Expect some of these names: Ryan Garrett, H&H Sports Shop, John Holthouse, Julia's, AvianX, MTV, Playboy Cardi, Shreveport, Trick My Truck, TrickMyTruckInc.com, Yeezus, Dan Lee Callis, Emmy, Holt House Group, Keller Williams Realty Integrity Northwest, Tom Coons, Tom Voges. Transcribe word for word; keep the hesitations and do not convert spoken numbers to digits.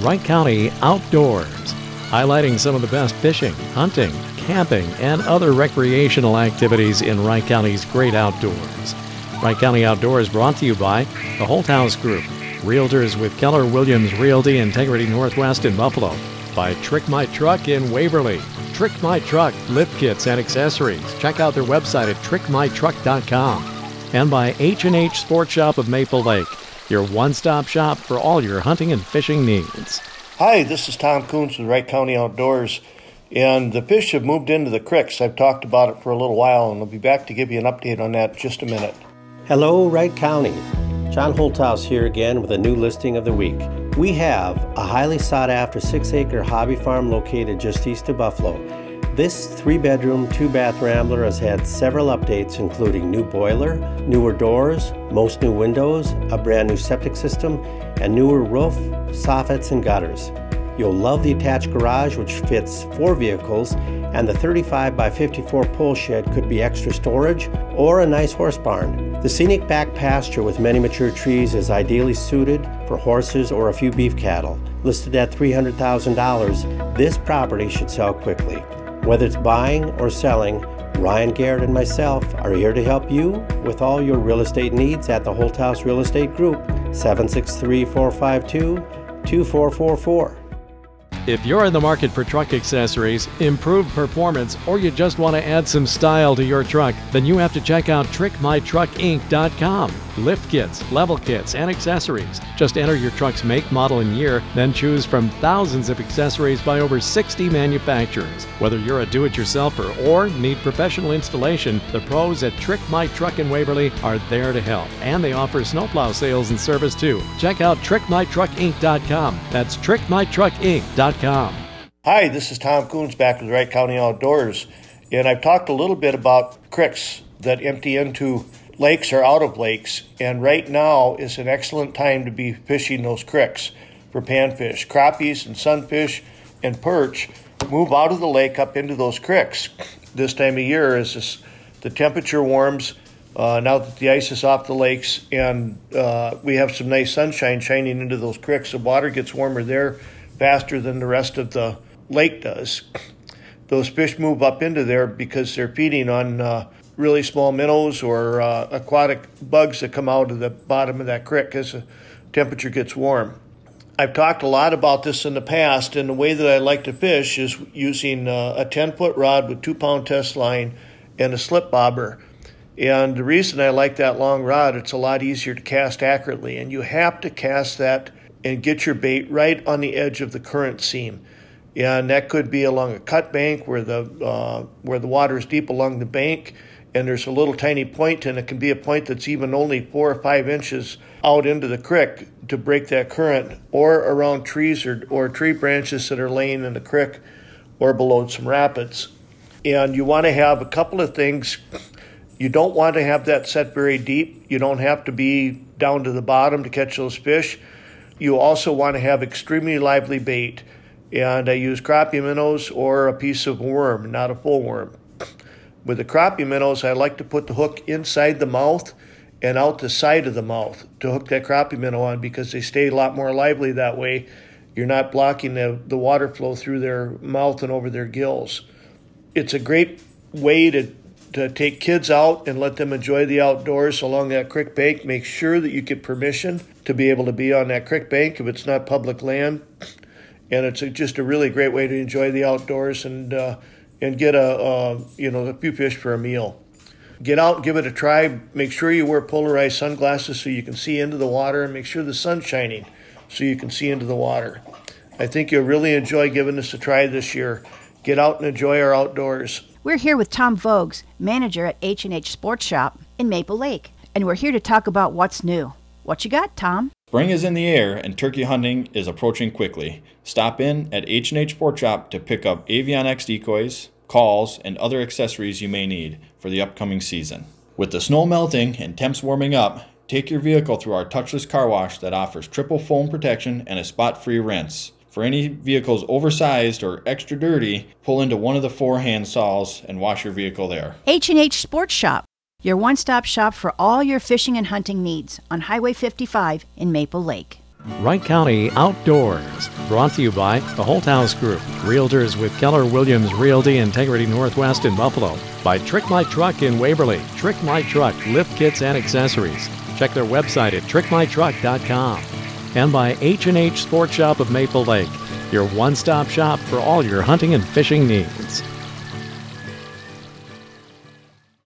Wright County Outdoors, highlighting some of the best fishing, hunting, camping, and other recreational activities in Wright County's great outdoors. Wright County Outdoors brought to you by the Holt House Group, Realtors with Keller Williams Realty Integrity Northwest in Buffalo, by Trick My Truck in Waverly. Trick My Truck lift kits and accessories. Check out their website at Trick My Truck dot com. And by H and H Sports Shop of Maple Lake, your one-stop shop for all your hunting and fishing needs. Hi, this is Tom Coons with Wright County Outdoors, and the fish have moved into the creeks. I've talked about it for a little while, and I'll be back to give you an update on that in just a minute. Hello, Wright County. John Holthouse here again with a new listing of the week. We have a highly sought-after six-acre hobby farm located just east of Buffalo. This three-bedroom, two-bath rambler has had several updates, including new boiler, newer doors, most new windows, a brand new septic system, and newer roof, soffits, and gutters. You'll love the attached garage, which fits four vehicles, and the thirty-five by fifty-four pole shed could be extra storage or a nice horse barn. The scenic back pasture with many mature trees is ideally suited for horses or a few beef cattle. Listed at three hundred thousand dollars, this property should sell quickly. Whether it's buying or selling, Ryan Garrett and myself are here to help you with all your real estate needs at the Holt House Real Estate Group, seven six three, four five two, two four four four. If you're in the market for truck accessories, improved performance, or you just want to add some style to your truck, then you have to check out Trick My Truck Inc dot com. Lift kits, level kits, and accessories. Just enter your truck's make, model, and year, then choose from thousands of accessories by over sixty manufacturers. Whether you're a do-it-yourselfer or need professional installation, the pros at Trick My Truck in Waverly are there to help, and they offer snowplow sales and service too. Check out Trick My Truck Inc dot com. That's Trick My Truck Inc dot com. Hi, this is Tom Coons back with Wright County Outdoors, and I've talked a little bit about creeks that empty into lakes or out of lakes, and right now is an excellent time to be fishing those creeks for panfish. Crappies and sunfish and perch move out of the lake up into those creeks. This time of year is this, the temperature warms uh, now that the ice is off the lakes, and uh, we have some nice sunshine shining into those creeks. The water gets warmer there faster than the rest of the lake does. Those fish move up into there because they're feeding on uh, really small minnows or uh, aquatic bugs that come out of the bottom of that creek as the temperature gets warm. I've talked a lot about this in the past, and the way that I like to fish is using uh, a ten-foot rod with two-pound test line and a slip bobber. And the reason I like that long rod, it's a lot easier to cast accurately, and you have to cast that and get your bait right on the edge of the current seam. And that could be along a cut bank where the uh, where the water is deep along the bank, and there's a little tiny point, and it can be a point that's even only four or five inches out into the creek to break that current, or around trees or, or tree branches that are laying in the creek or below some rapids. And you want to have a couple of things. You don't want to have that set very deep. You don't have to be down to the bottom to catch those fish. You also want to have extremely lively bait, and I use crappie minnows or a piece of worm, not a full worm. With the crappie minnows, I like to put the hook inside the mouth and out the side of the mouth to hook that crappie minnow on, because they stay a lot more lively that way. You're not blocking the, the water flow through their mouth and over their gills. It's a great way to, to take kids out and let them enjoy the outdoors along that creek bank. Make sure that you get permission to be able to be on that creek bank if it's not public land, and it's a, just a really great way to enjoy the outdoors and uh, and get a uh, you know a few fish for a meal. Get out, give it a try. Make sure you wear polarized sunglasses so you can see into the water, and make sure the sun's shining so you can see into the water. I think you'll really enjoy giving this a try this year. Get out and enjoy our outdoors. We're here with Tom Voges, manager at H and H Sports Shop in Maple Lake, and we're here to talk about what's new. What you got, Tom? Spring is in the air and turkey hunting is approaching quickly. Stop in at H and H Sports Shop to pick up AvianX decoys, calls, and other accessories you may need for the upcoming season. With the snow melting and temps warming up, take your vehicle through our touchless car wash that offers triple foam protection and a spot-free rinse. For any vehicles oversized or extra dirty, pull into one of the four hand stalls and wash your vehicle there. H and H Sports Shop, your one-stop shop for all your fishing and hunting needs on Highway fifty-five in Maple Lake. Wright County Outdoors, brought to you by the Holt House Group, Realtors with Keller Williams Realty Integrity Northwest in Buffalo, by Trick My Truck in Waverly, Trick My Truck lift kits and accessories. Check their website at Trick My Truck dot com. And by H and H Sports Shop of Maple Lake, your one-stop shop for all your hunting and fishing needs.